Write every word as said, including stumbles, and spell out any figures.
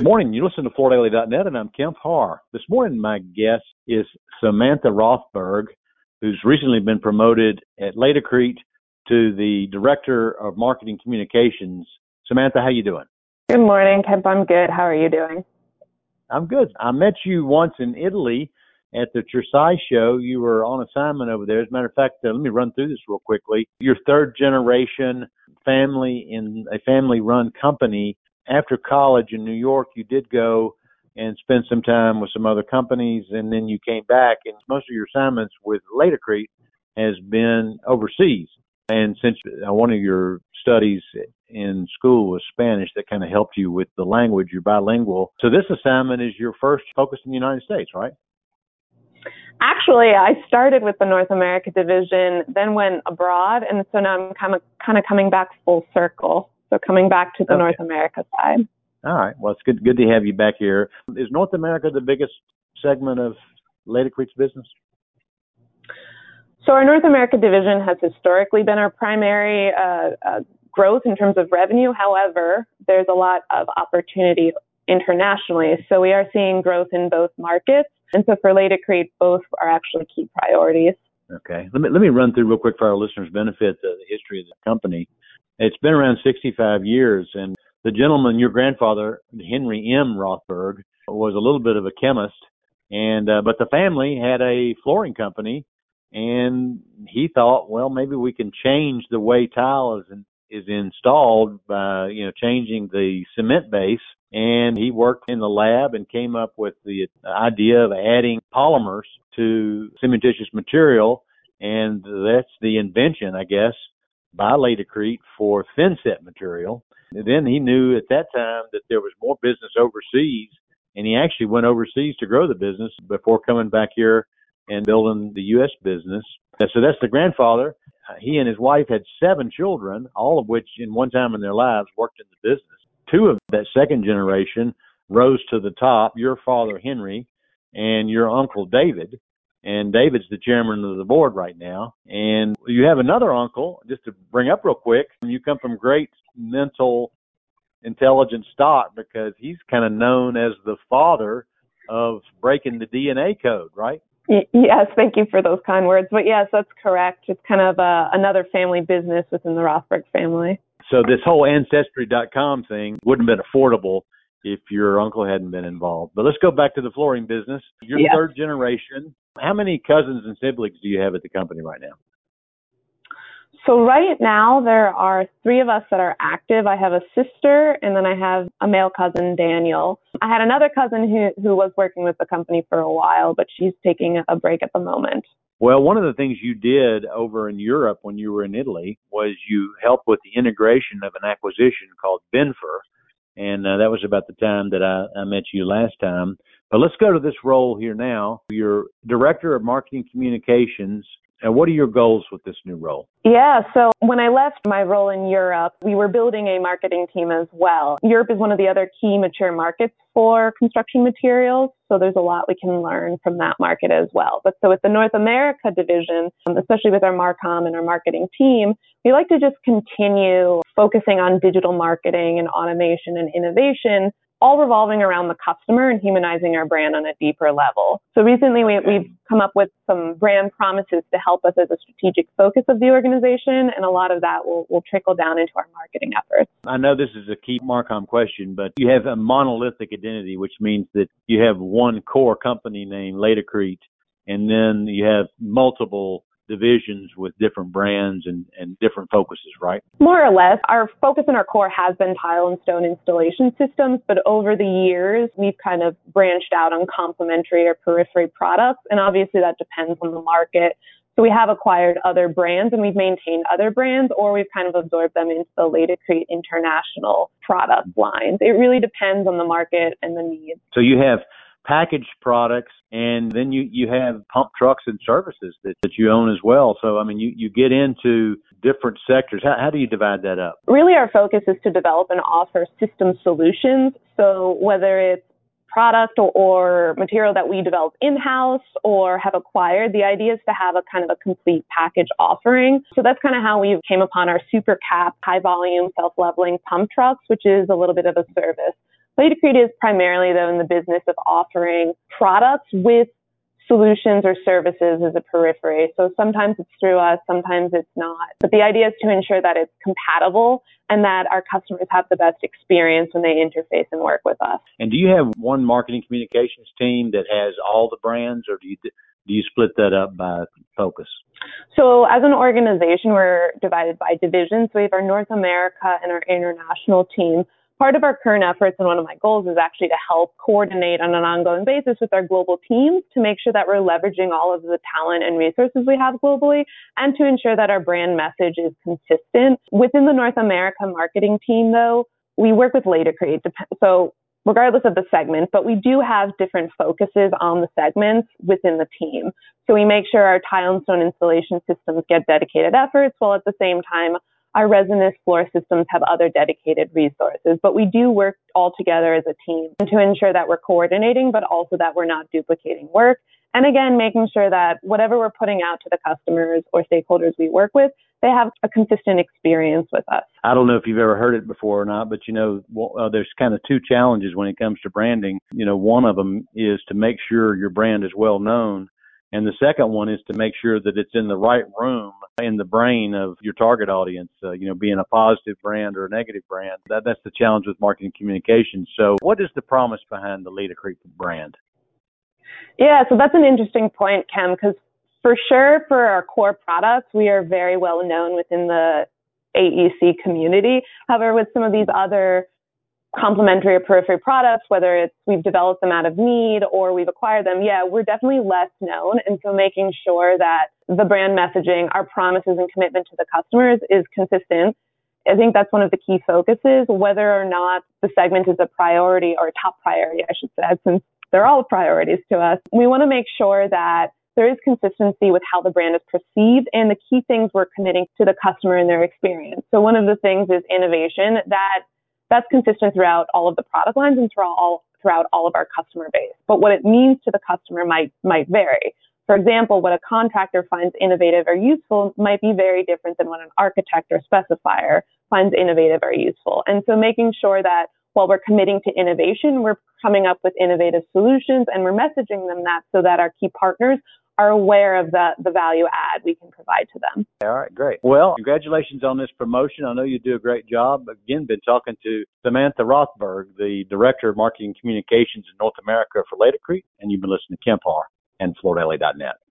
Good morning. You listen to Florida Daily dot net, and I'm Kemp Harr. This morning, my guest is Samantha Rothberg, who's recently been promoted at LATICRETE to the Director of Marketing Communications. Samantha, how you doing? Good morning, Kemp. I'm good. How are you doing? I'm good. I met you once in Italy at the Tresai show. You were on assignment over there. As a matter of fact, uh, let me run through this real quickly. Your third generation family in a family-run company. After college in New York, you did go and spend some time with some other companies, and then you came back, and most of your assignments with LATICRETE has been overseas. And since one of your studies in school was Spanish, that kind of helped you with the language, you're bilingual. So this assignment is your first focus in the United States, right? Actually, I started with the North America division, then went abroad, and so now I'm kind of, kind of coming back full circle. So coming back to the okay. North America side. All right. Well, it's good good to have you back here. Is North America the biggest segment of LATICRETE's business? So our North America division has historically been our primary uh, uh, growth in terms of revenue. However, there's a lot of opportunity internationally. So we are seeing growth in both markets. And so for LATICRETE, both are actually key priorities. Okay. Let me, let me run through real quick for our listeners' benefit uh, the history of the company. It's been around sixty-five years, and the gentleman, your grandfather, Henry M. Rothberg, was a little bit of a chemist, and uh, but the family had a flooring company, and he thought, well, maybe we can change the way tile is, is installed by, you know, changing the cement base, and he worked in the lab and came up with the idea of adding polymers to cementitious material, and that's the invention, I guess, by LATICRETE for thinset material. And then he knew at that time that there was more business overseas, and he actually went overseas to grow the business before coming back here and building the U S business. And so that's the grandfather. He and his wife had seven children, all of which in one time in their lives worked in the business. Two of that second generation rose to the top, your father, Henry, and your uncle, David. And David's the chairman of the board right now. And you have another uncle, just to bring up real quick, you come from great mental intelligence stock because he's kind of known as the father of breaking the D N A code, right? Yes, thank you for those kind words. But yes, that's correct. It's kind of a, another family business within the Rothberg family. So this whole Ancestry dot com thing wouldn't have been affordable if your uncle hadn't been involved. But let's go back to the flooring business. You're yes. third generation. How many cousins and siblings do you have at the company right now? So right now, there are three of us that are active. I have a sister, and then I have a male cousin, Daniel. I had another cousin who, who was working with the company for a while, but she's taking a break at the moment. Well, one of the things you did over in Europe when you were in Italy was you helped with the integration of an acquisition called Benfer. And uh, that was about the time that I, I met you last time. But let's go to this role here now. You're Director of Marketing Communications. And what are your goals with this new role? Yeah, so when I left my role in Europe, we were building a marketing team as well. Europe is one of the other key mature markets for construction materials, so there's a lot we can learn from that market as well. But so with the North America division, especially with our Marcom and our marketing team, we like to just continue focusing on digital marketing and automation and innovation, all revolving around the customer and humanizing our brand on a deeper level. So recently we, we've come up with some brand promises to help us as a strategic focus of the organization, and a lot of that will, will trickle down into our marketing efforts. I know this is a key Marcom question, but you have a monolithic identity, which means that you have one core company named LATICRETE, and then you have multiple divisions with different brands and, and different focuses, right? More or less. Our focus in our core has been tile and stone installation systems, but over the years, we've kind of branched out on complementary or periphery products, and obviously that depends on the market. So we have acquired other brands and we've maintained other brands, or we've kind of absorbed them into the LATICRETE international product lines. It really depends on the market and the needs. So you have packaged products, and then you, you have pump trucks and services that, that you own as well. So, I mean, you, you get into different sectors. How, how do you divide that up? Really, our focus is to develop and offer system solutions. So whether it's product or, or material that we develop in-house or have acquired, the idea is to have a kind of a complete package offering. So that's kind of how we came upon our super cap, high volume, self-leveling pump trucks, which is a little bit of a service. LATICRETE is primarily, though, in the business of offering products with solutions or services as a periphery. So sometimes it's through us, sometimes it's not. But the idea is to ensure that it's compatible and that our customers have the best experience when they interface and work with us. And do you have one marketing communications team that has all the brands, or do you do you split that up by focus? So as an organization, we're divided by divisions. We have our North America and our international team. Part of our current efforts, and one of my goals, is actually to help coordinate on an ongoing basis with our global teams to make sure that we're leveraging all of the talent and resources we have globally, and to ensure that our brand message is consistent. Within the North America marketing team, though, we work with LATICRETE, so regardless of the segment, but we do have different focuses on the segments within the team. So we make sure our tile and stone installation systems get dedicated efforts, while at the same time, our resinous floor systems have other dedicated resources, but we do work all together as a team to ensure that we're coordinating, but also that we're not duplicating work. And again, making sure that whatever we're putting out to the customers or stakeholders we work with, they have a consistent experience with us. I don't know if you've ever heard it before or not, but you know, well, uh, there's kind of two challenges when it comes to branding. You know, one of them is to make sure your brand is well known. And the second one is to make sure that it's in the right room in the brain of your target audience, uh, you know, being a positive brand or a negative brand. That, that's the challenge with marketing communications. So what is the promise behind the LATICRETE brand? Yeah, so that's an interesting point, Kim, because for sure, for our core products, we are very well known within the A E C community. However, with some of these other complementary or periphery products, whether it's we've developed them out of need or we've acquired them, yeah, we're definitely less known. And so making sure that the brand messaging, our promises and commitment to the customers is consistent. I think that's one of the key focuses, whether or not the segment is a priority or a top priority, I should say, since they're all priorities to us. We want to make sure that there is consistency with how the brand is perceived and the key things we're committing to the customer and their experience. So one of the things is innovation. That That's consistent throughout all of the product lines and throughout all, throughout all of our customer base. But what it means to the customer might might vary. For example, what a contractor finds innovative or useful might be very different than what an architect or specifier finds innovative or useful. And so making sure that while we're committing to innovation, we're coming up with innovative solutions and we're messaging them that so that our key partners are aware of the, the value add we can provide to them. All right, great. Well, congratulations on this promotion. I know you do a great job. Again, been talking to Samantha Rothberg, the Director of Marketing Communications in North America for LATICRETE, and you've been listening to Kemp Harr and Florida L A dot net.